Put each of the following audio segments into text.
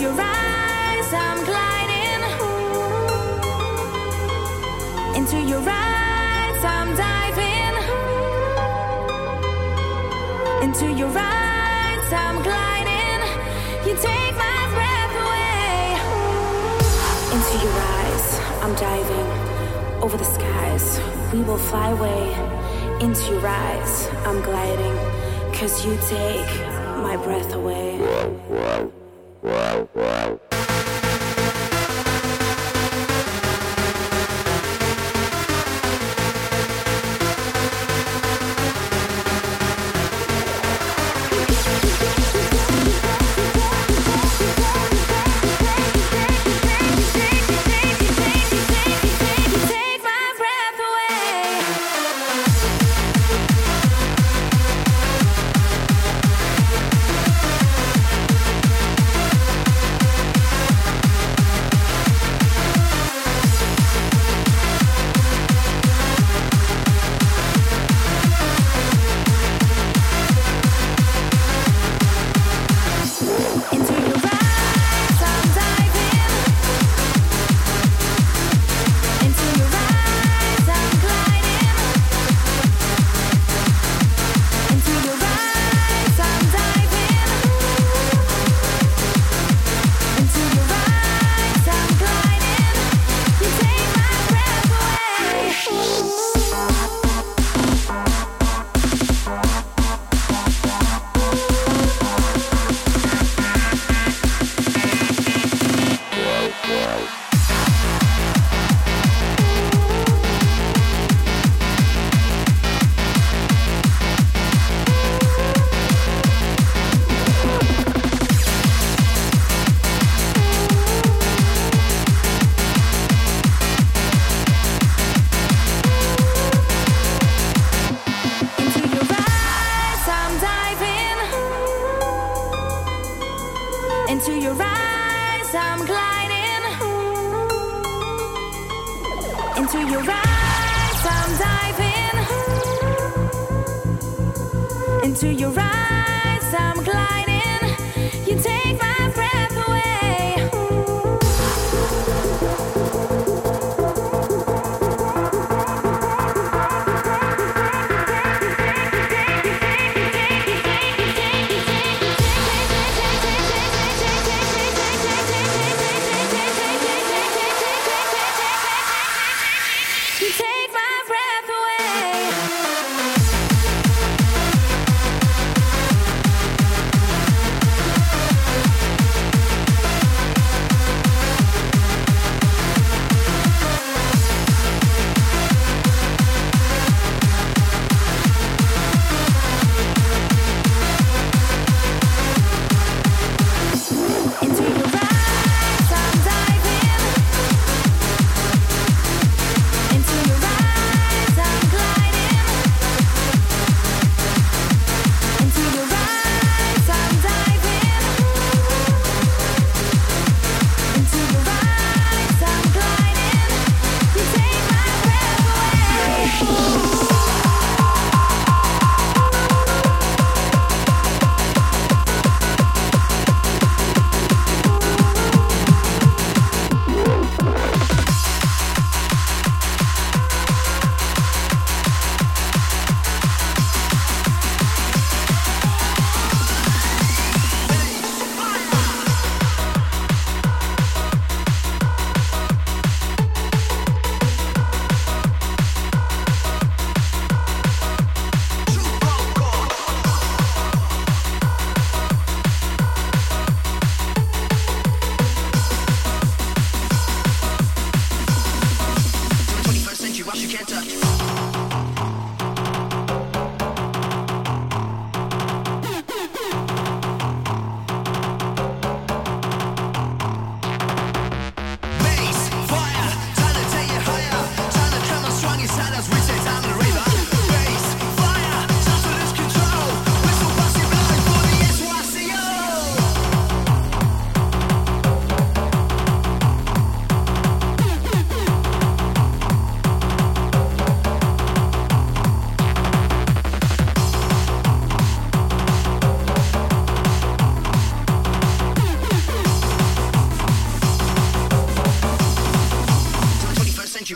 your eyes, I'm gliding. Into your eyes, I'm diving. Into your eyes, I'm gliding. You take my breath away. Into your eyes, I'm diving. Over the skies, we will fly away. Into your eyes, I'm gliding. 'Cause you take my breath away. Wow.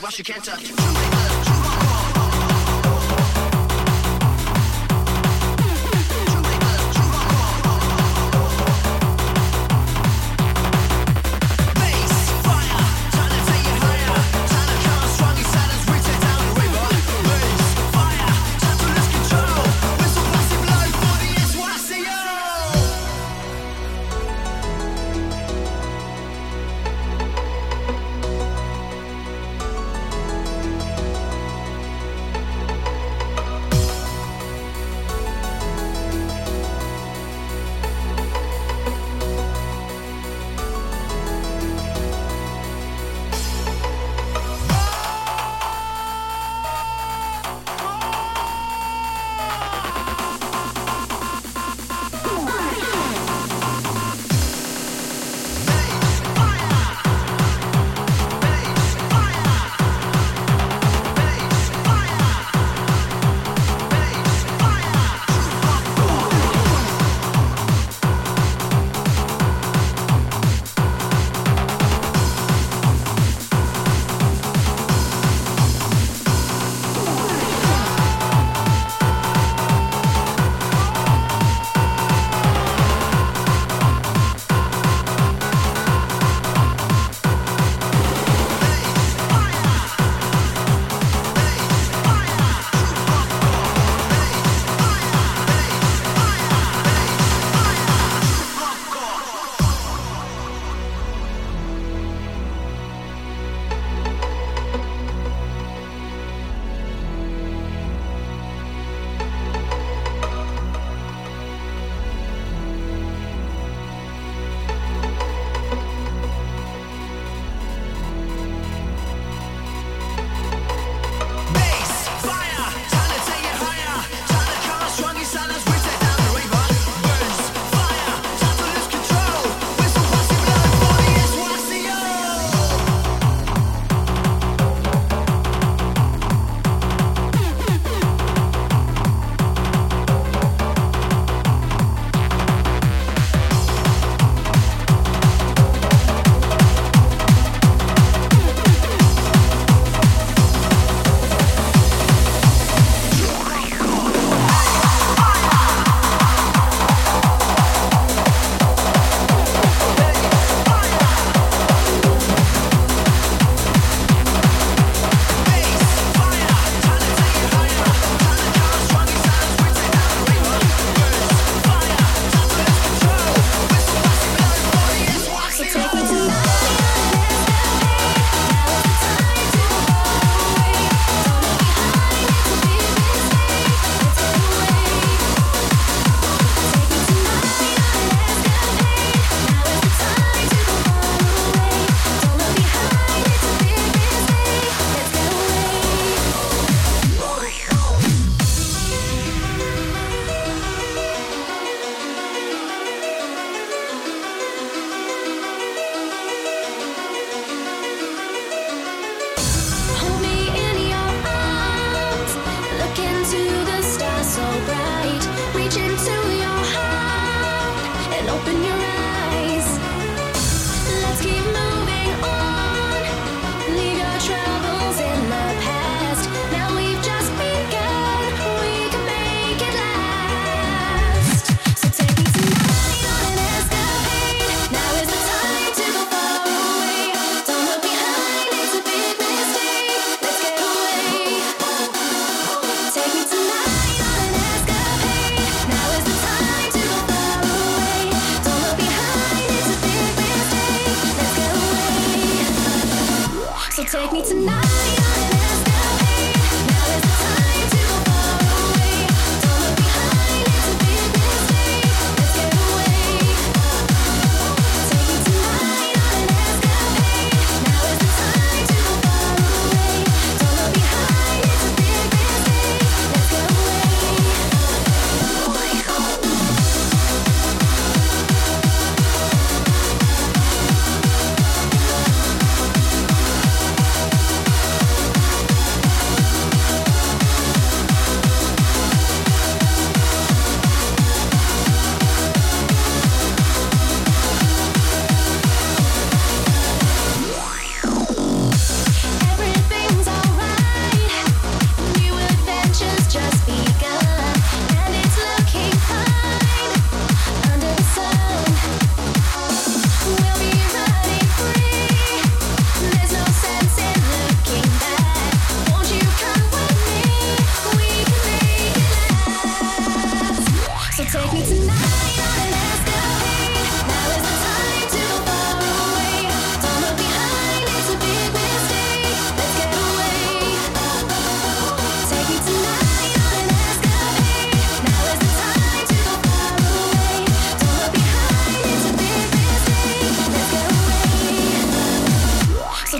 what you can't touch.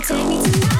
So take me tonight.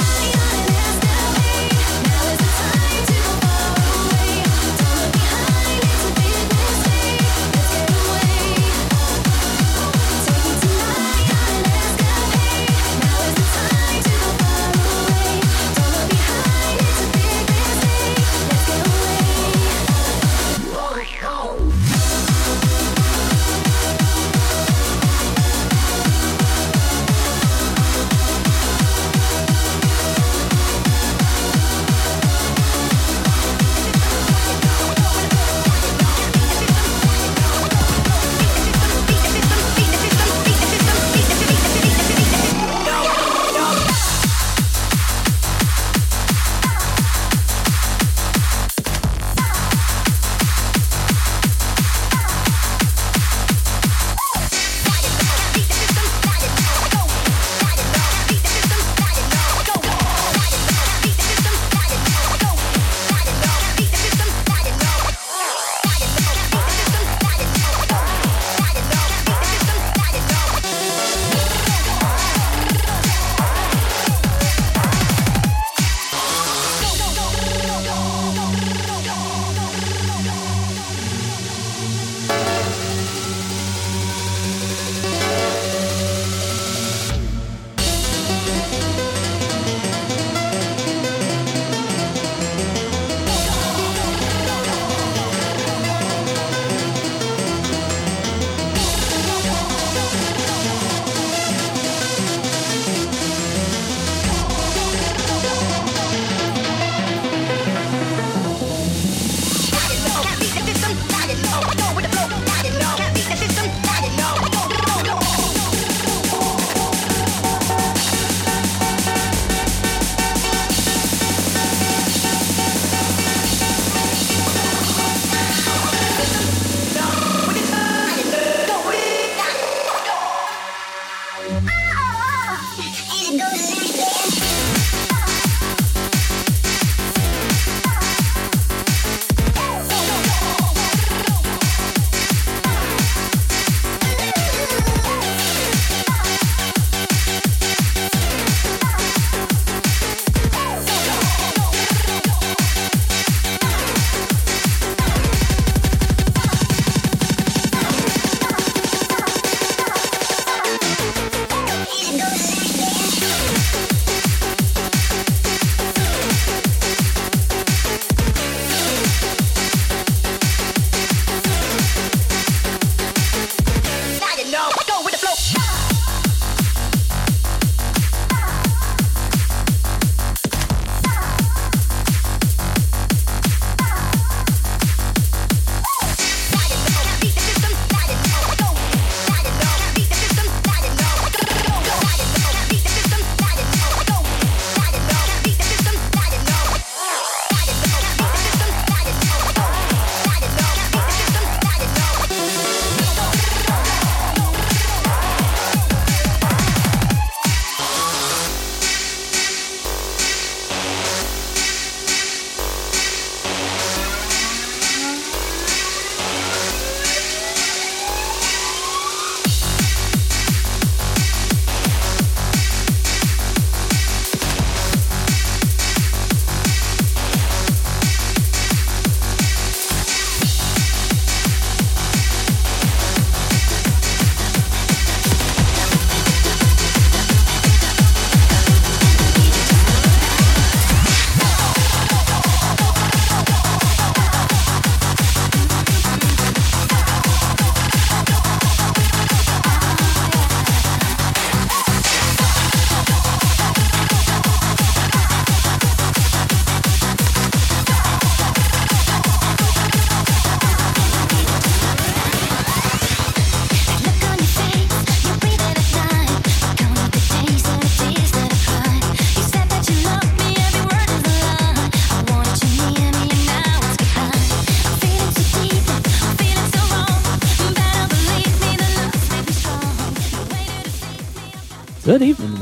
Good evening,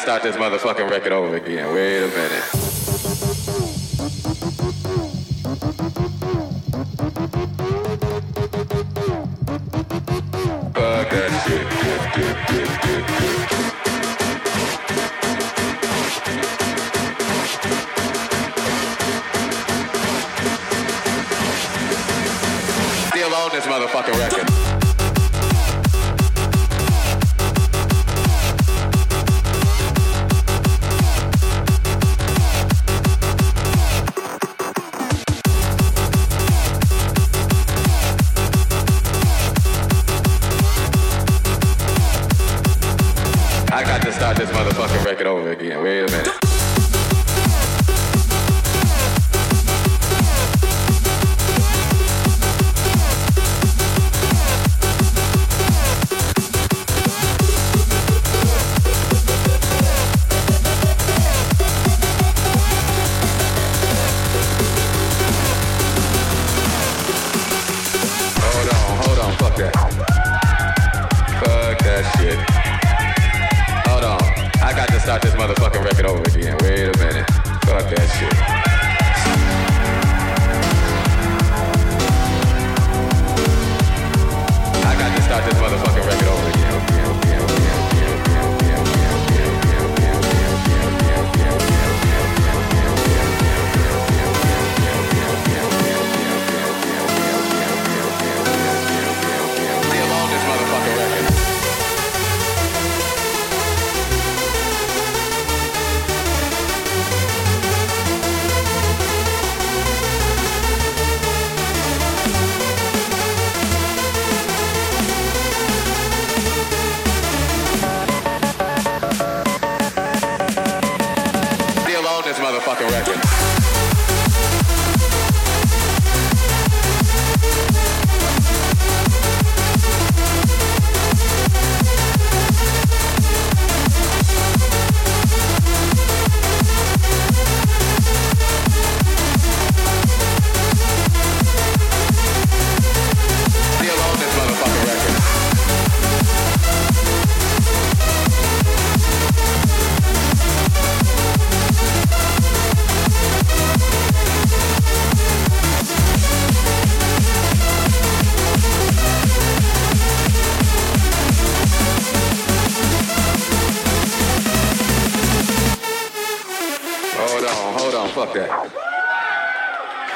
Start this motherfucking record over again. Wait a minute.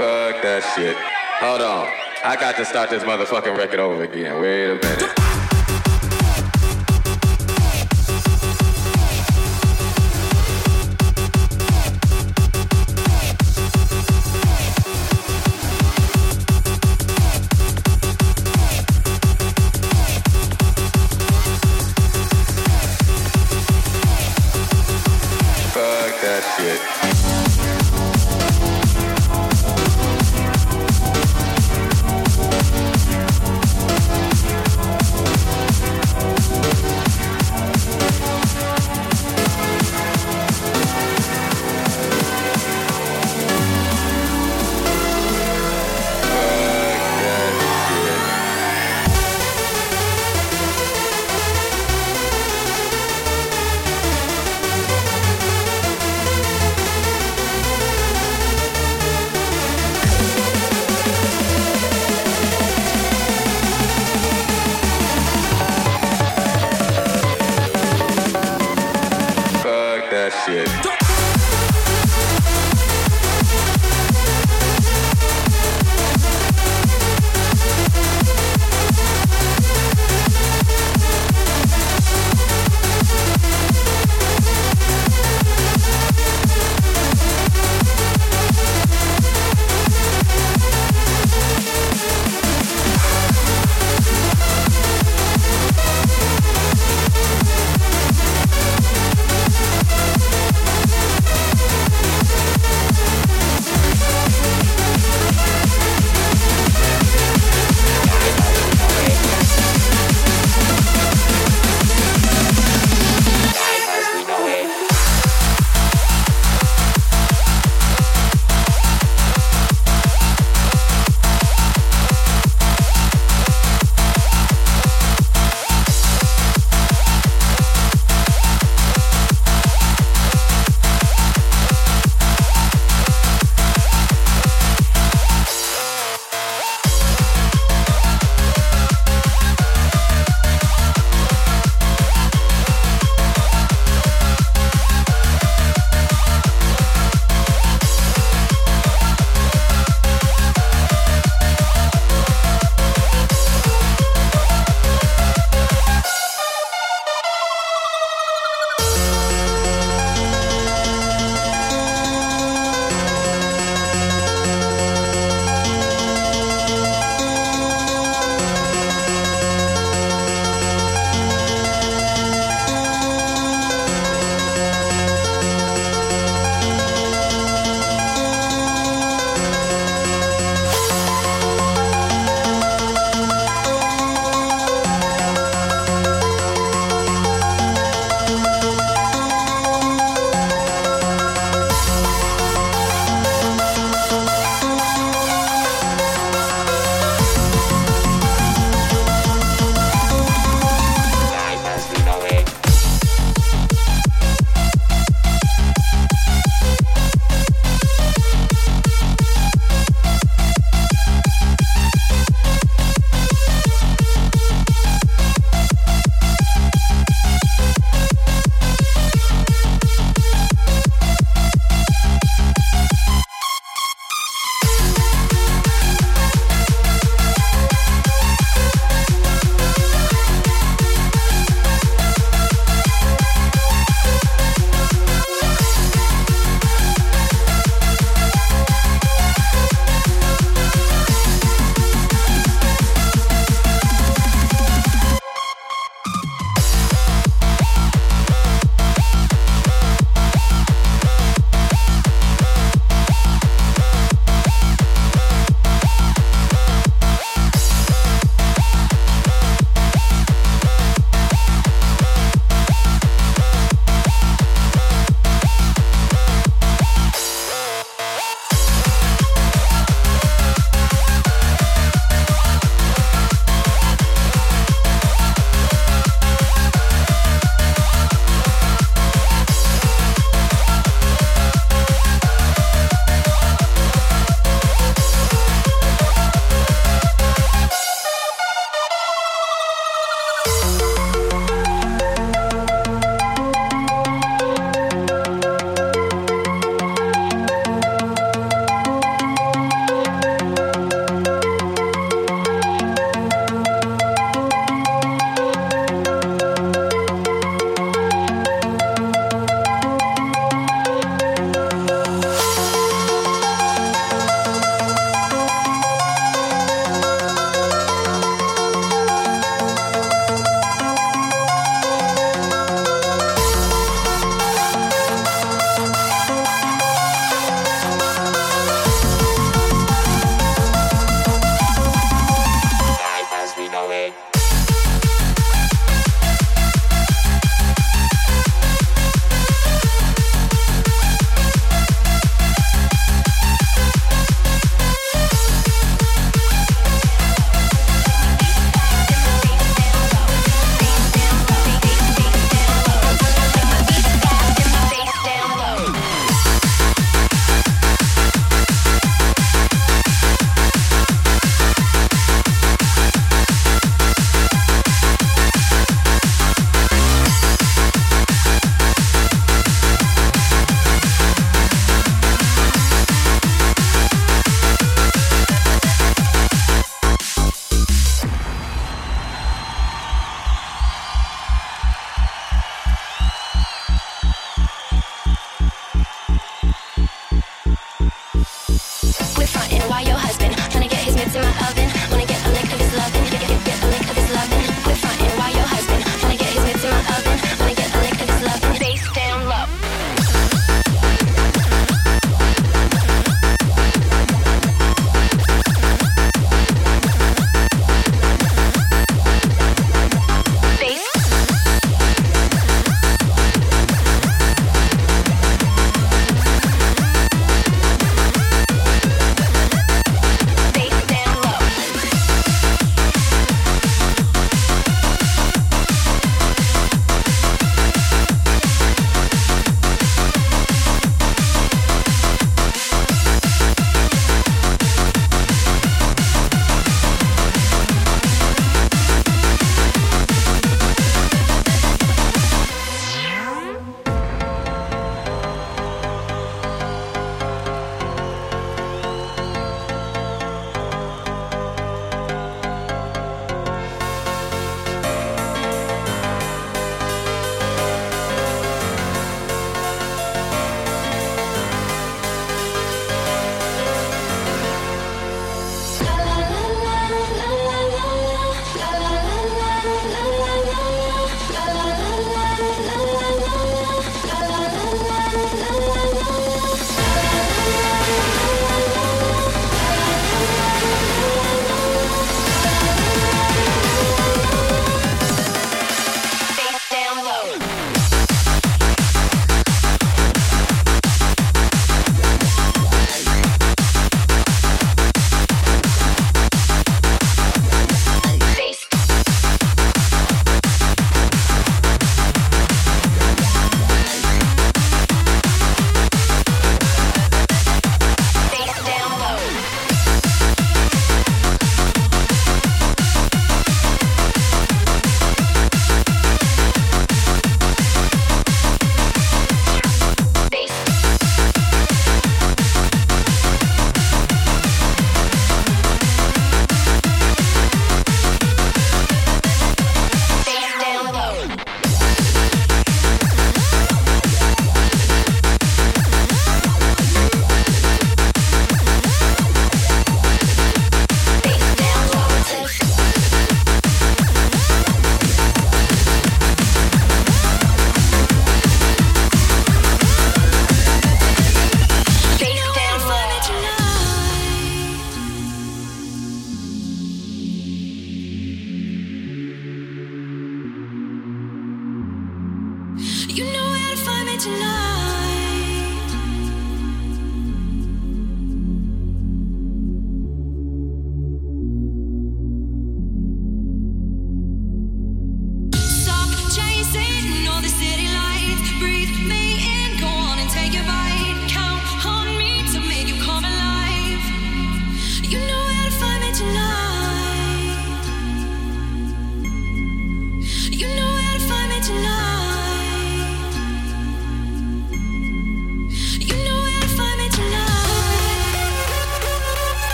Fuck that shit. Hold on. I got to start this motherfucking record over again. Wait a minute.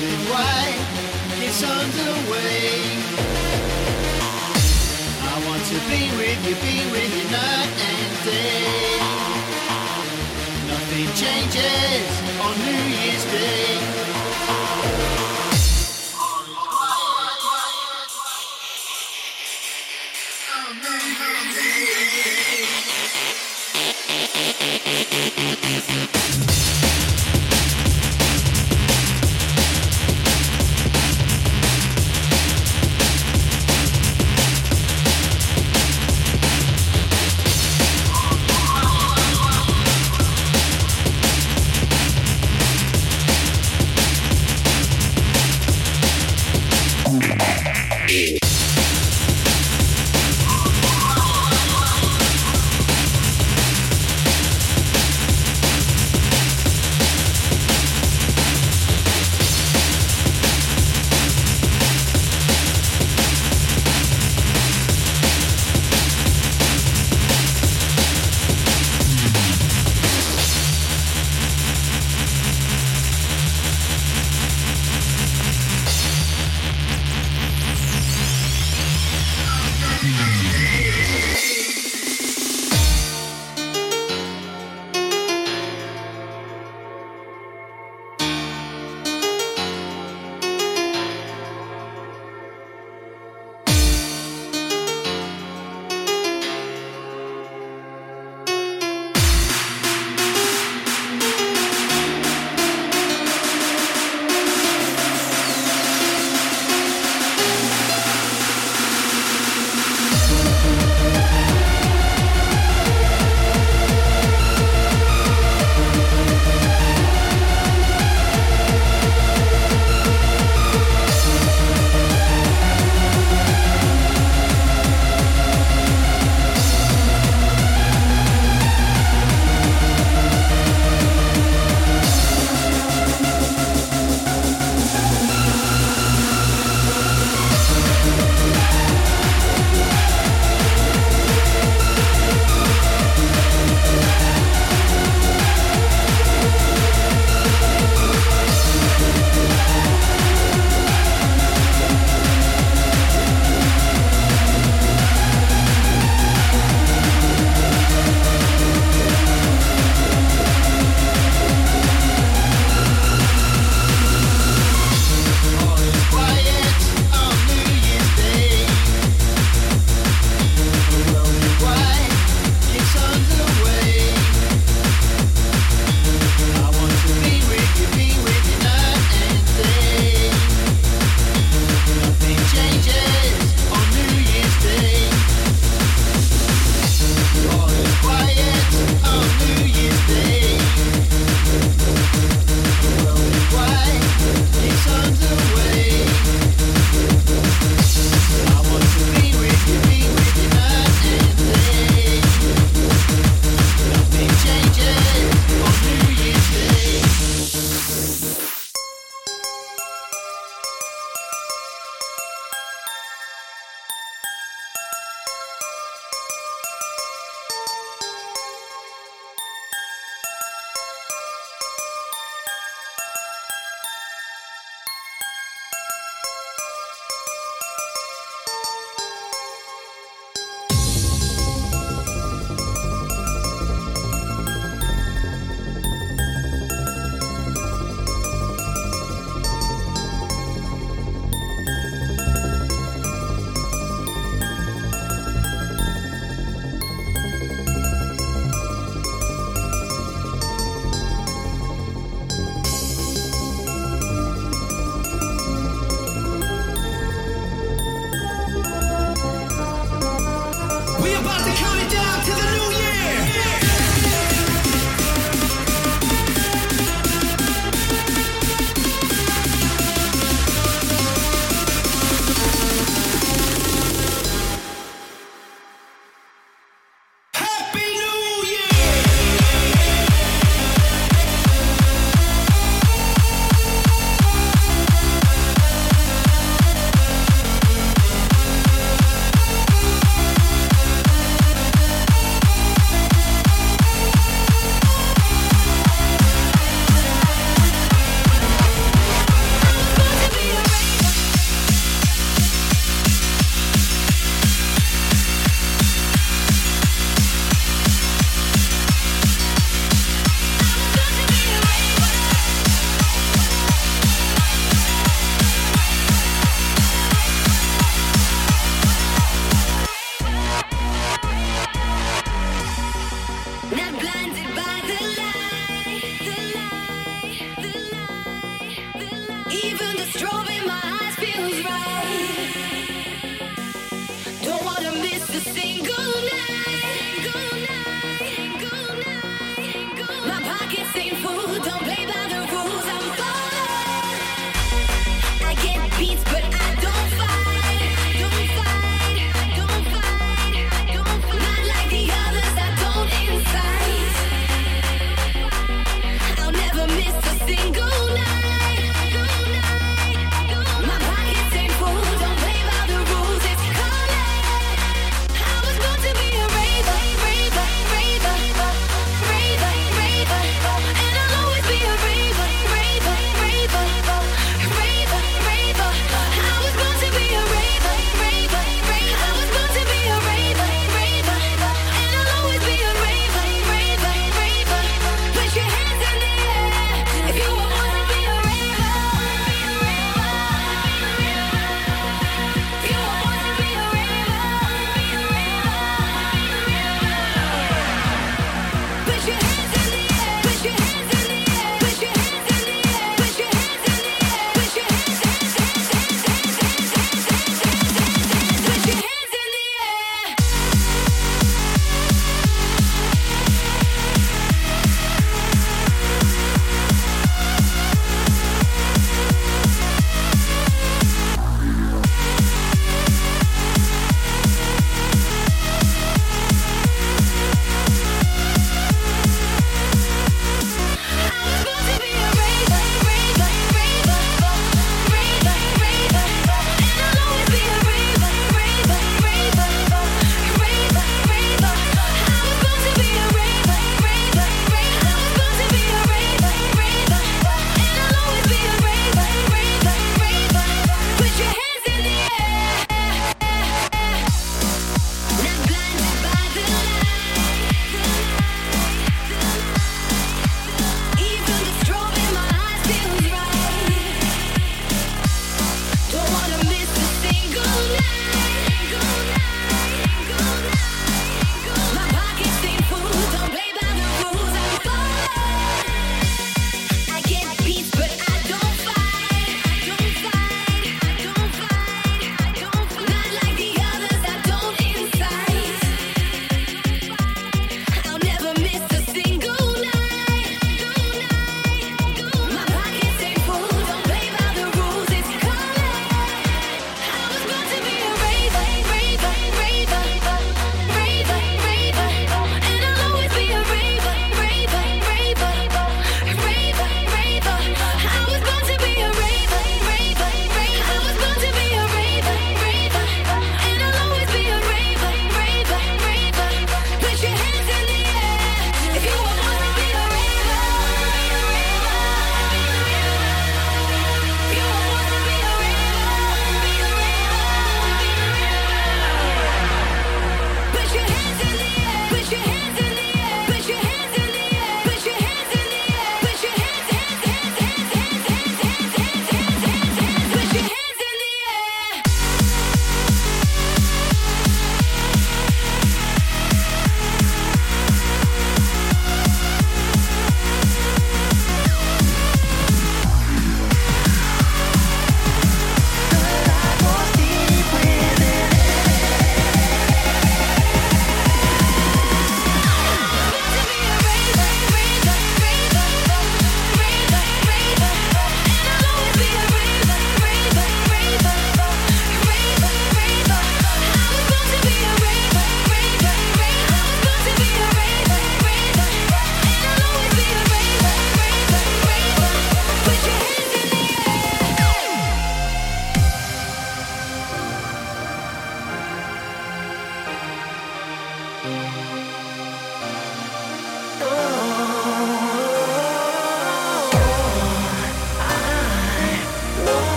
golden white gets underway. I want to be with you night and day. Nothing changes on New Year's Day.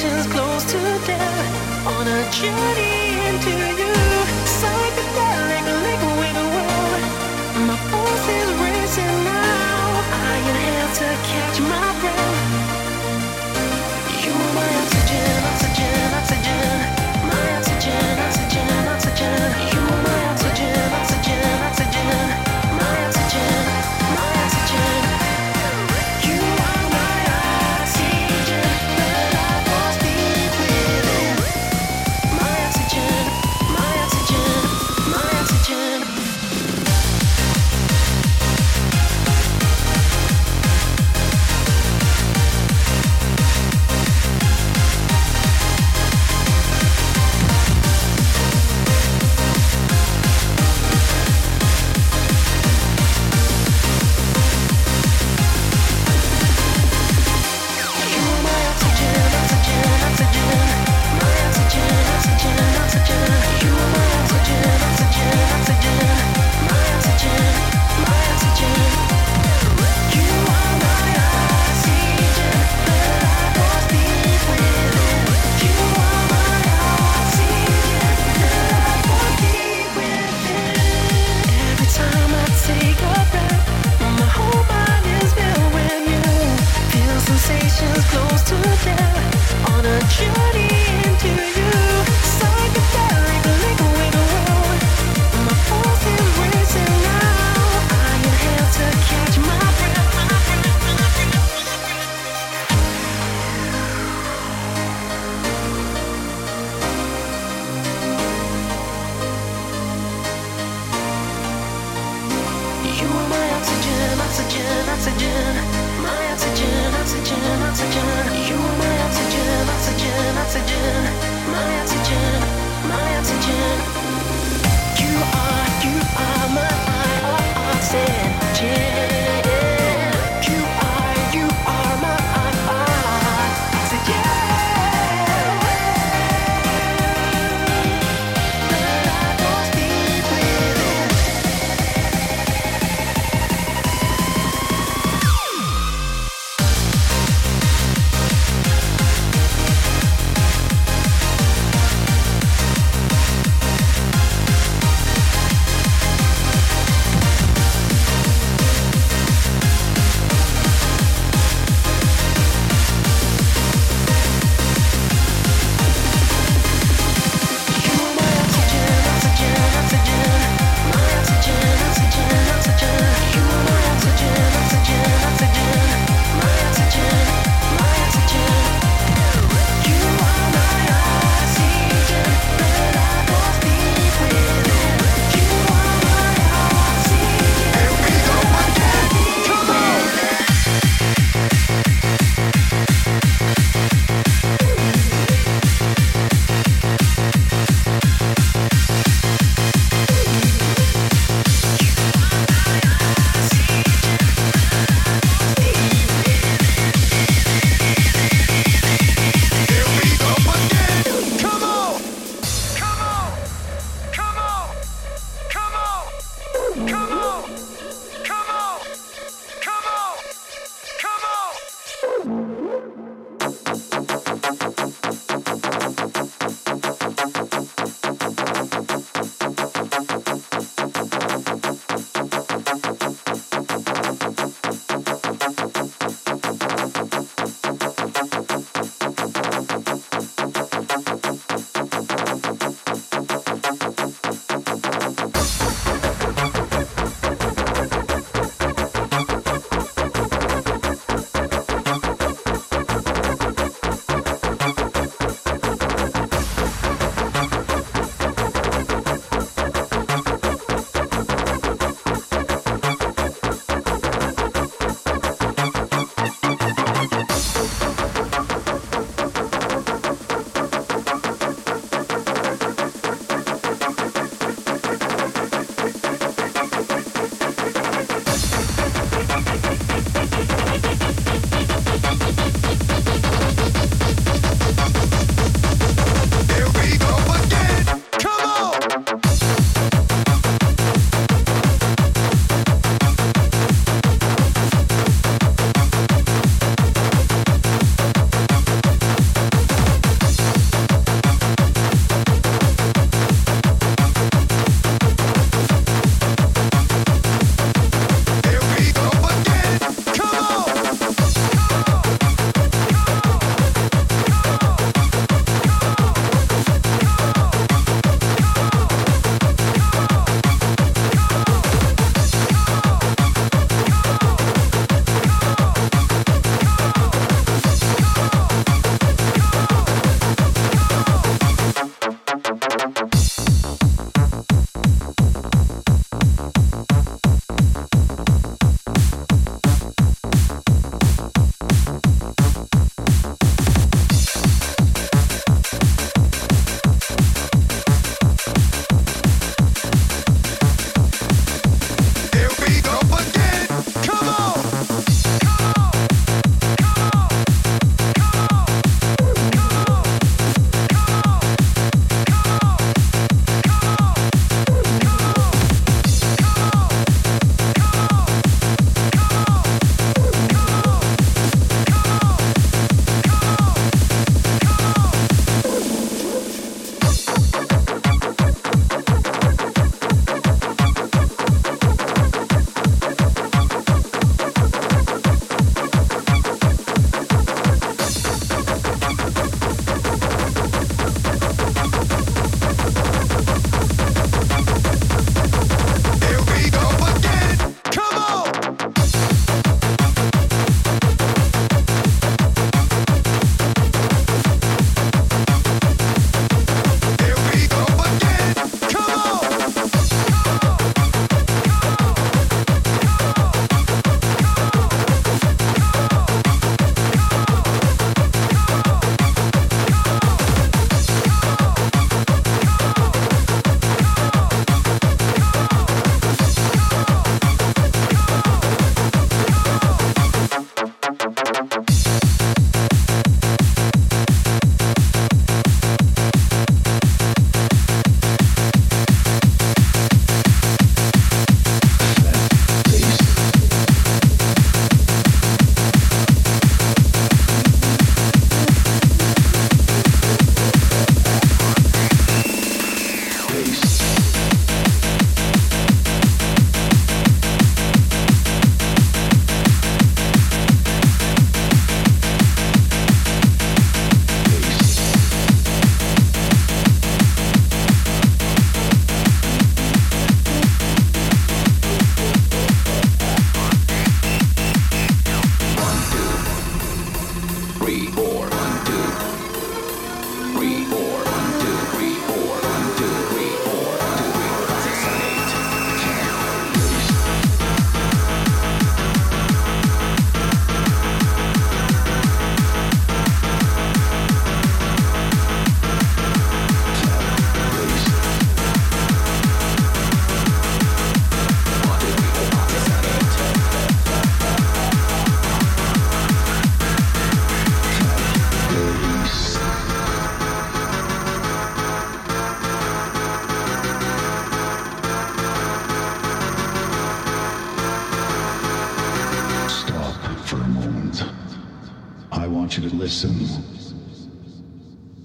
passion's close to death, on a journey into you. Psychedelic link with the world, my pulse is racing now. I inhale to catch my breath. You are my oxygen, oxygen, oxygen. My oxygen, oxygen, oxygen. You are my oxygen, oxygen, oxygen. My oxygen, my oxygen.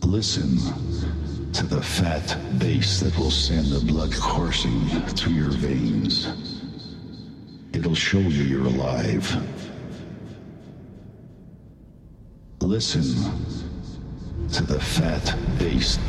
Listen to the Phatt Bass that will send the blood coursing through your veins. It'll show you you're alive. Listen to the Phatt Bass. Peace.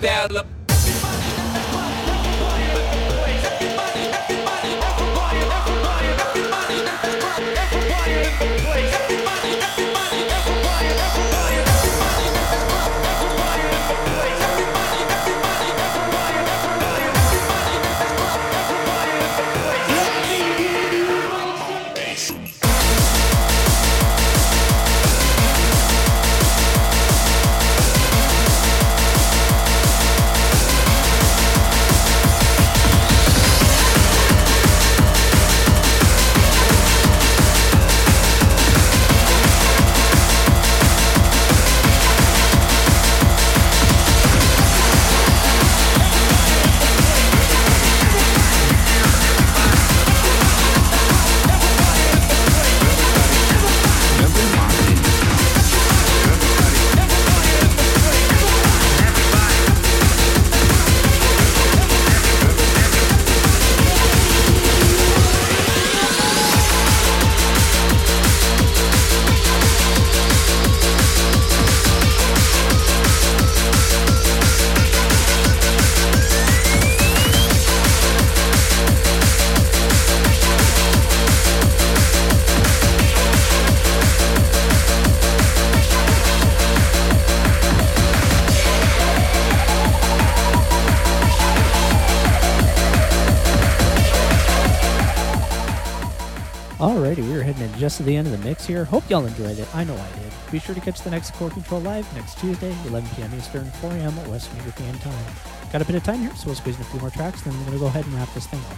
dollar. Just to the end of the mix here. Hope y'all enjoyed it. I know I did. Be sure to catch the next Core Control Live next Tuesday, 11 p.m. Eastern, 4 a.m. West European time. Got a bit of time here, so we'll squeeze in a few more tracks, then we're going to go ahead and wrap this thing up.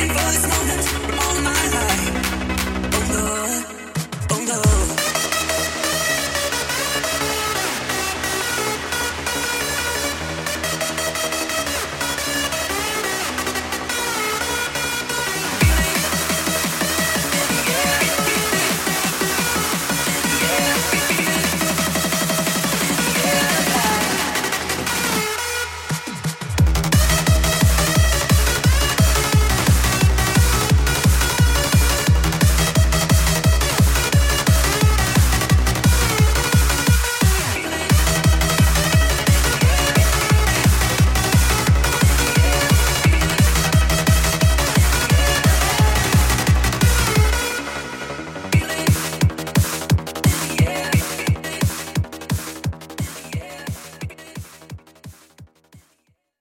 waiting for this moment.